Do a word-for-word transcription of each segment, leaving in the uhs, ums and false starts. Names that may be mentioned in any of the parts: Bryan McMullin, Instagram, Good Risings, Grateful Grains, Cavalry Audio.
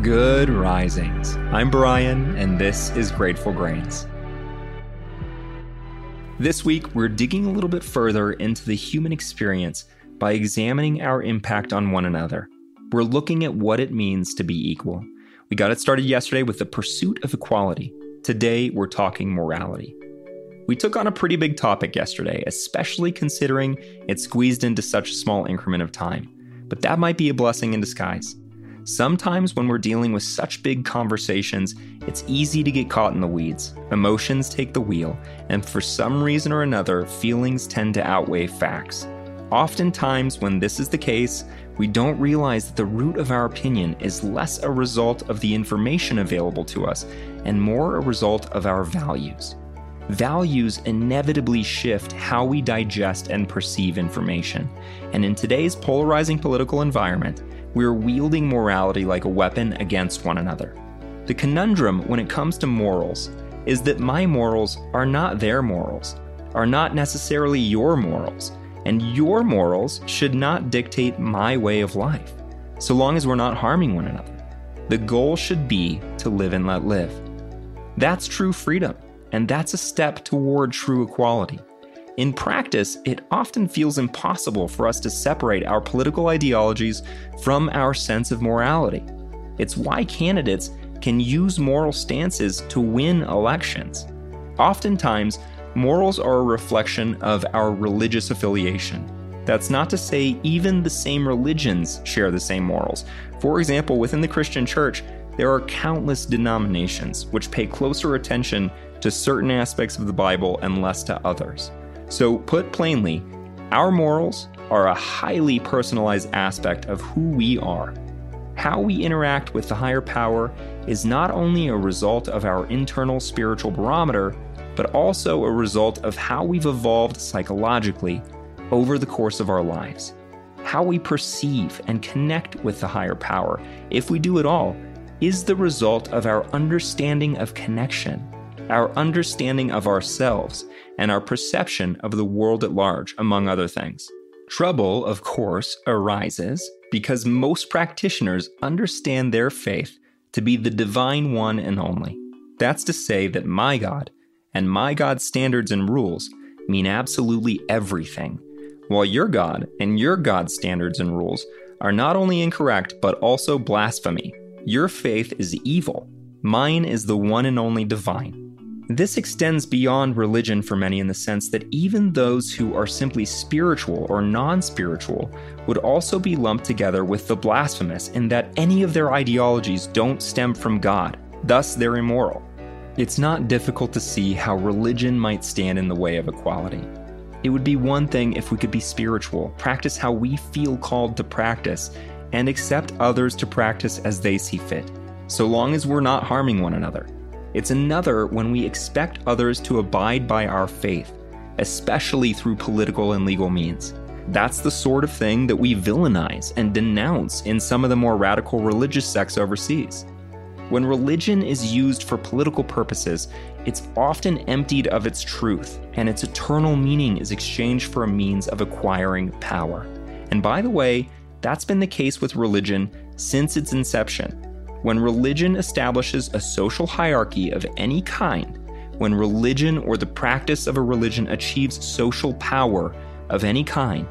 Good Risings. I'm Bryan, and this is Grateful Grains. This week, we're digging a little bit further into the human experience by examining our impact on one another. We're looking at what it means to be equal. We got it started yesterday with the pursuit of equality. Today, we're talking morality. We took on a pretty big topic yesterday, especially considering it squeezed into such a small increment of time. But that might be a blessing in disguise. Sometimes when we're dealing with such big conversations, it's easy to get caught in the weeds. Emotions take the wheel, and for some reason or another, feelings tend to outweigh facts. Oftentimes, when this is the case, we don't realize that the root of our opinion is less a result of the information available to us and more a result of our values. Values inevitably shift how we digest and perceive information. And in today's polarizing political environment, we're wielding morality like a weapon against one another. The conundrum when it comes to morals is that my morals are not their morals, are not necessarily your morals, and your morals should not dictate my way of life, so long as we're not harming one another. The goal should be to live and let live. That's true freedom, and that's a step toward true equality. In practice, it often feels impossible for us to separate our political ideologies from our sense of morality. It's why candidates can use moral stances to win elections. Oftentimes, morals are a reflection of our religious affiliation. That's not to say even the same religions share the same morals. For example, within the Christian church, there are countless denominations which pay closer attention to certain aspects of the Bible and less to others. So put plainly, our morals are a highly personalized aspect of who we are. How we interact with the higher power is not only a result of our internal spiritual barometer, but also a result of how we've evolved psychologically over the course of our lives. How we perceive and connect with the higher power, if we do it all, is the result of our understanding of connection, our understanding of ourselves, and our perception of the world at large, among other things. Trouble, of course, arises because most practitioners understand their faith to be the divine one and only. That's to say that my God and my God's standards and rules mean absolutely everything, while your God and your God's standards and rules are not only incorrect, but also blasphemy. Your faith is evil. Mine is the one and only divine. This extends beyond religion for many in the sense that even those who are simply spiritual or non-spiritual would also be lumped together with the blasphemous in that any of their ideologies don't stem from God, thus they're immoral. It's not difficult to see how religion might stand in the way of equality. It would be one thing if we could be spiritual, practice how we feel called to practice, and accept others to practice as they see fit, so long as we're not harming one another. It's another when we expect others to abide by our faith, especially through political and legal means. That's the sort of thing that we villainize and denounce in some of the more radical religious sects overseas. When religion is used for political purposes, it's often emptied of its truth, and its eternal meaning is exchanged for a means of acquiring power. And by the way, that's been the case with religion since its inception. When religion establishes a social hierarchy of any kind, when religion or the practice of a religion achieves social power of any kind,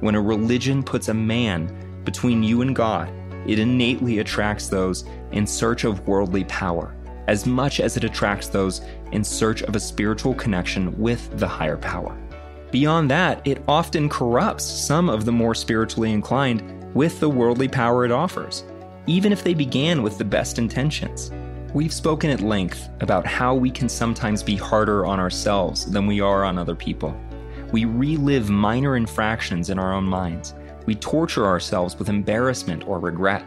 when a religion puts a man between you and God, it innately attracts those in search of worldly power, as much as it attracts those in search of a spiritual connection with the higher power. Beyond that, it often corrupts some of the more spiritually inclined with the worldly power it offers, even if they began with the best intentions. We've spoken at length about how we can sometimes be harder on ourselves than we are on other people. We relive minor infractions in our own minds, we torture ourselves with embarrassment or regret.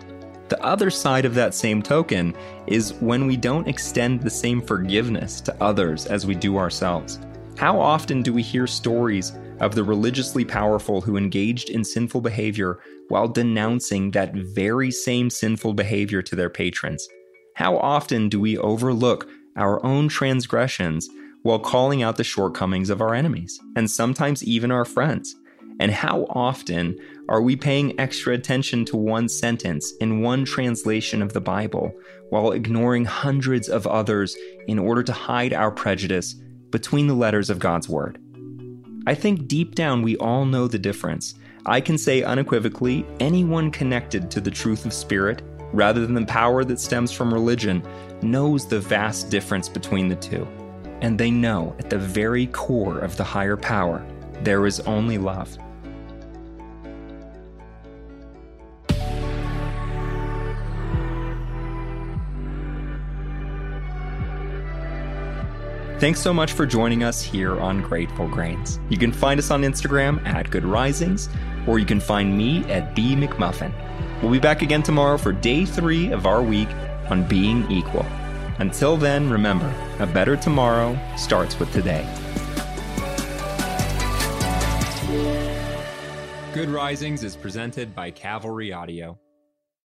The other side of that same token is when we don't extend the same forgiveness to others as we do ourselves. How often do we hear stories of the religiously powerful who engaged in sinful behavior while denouncing that very same sinful behavior to their patrons? How often do we overlook our own transgressions while calling out the shortcomings of our enemies, and sometimes even our friends? And how often are we paying extra attention to one sentence in one translation of the Bible while ignoring hundreds of others in order to hide our prejudice between the letters of God's word? I think deep down we all know the difference. I can say unequivocally, anyone connected to the truth of spirit, rather than the power that stems from religion, knows the vast difference between the two. And they know at the very core of the higher power, there is only love. Thanks so much for joining us here on Grateful Grains. You can find us on Instagram at Good Risings, or you can find me at B McMuffin. We'll be back again tomorrow for day three of our week on being equal. Until then, remember, a better tomorrow starts with today. Good Risings is presented by Cavalry Audio.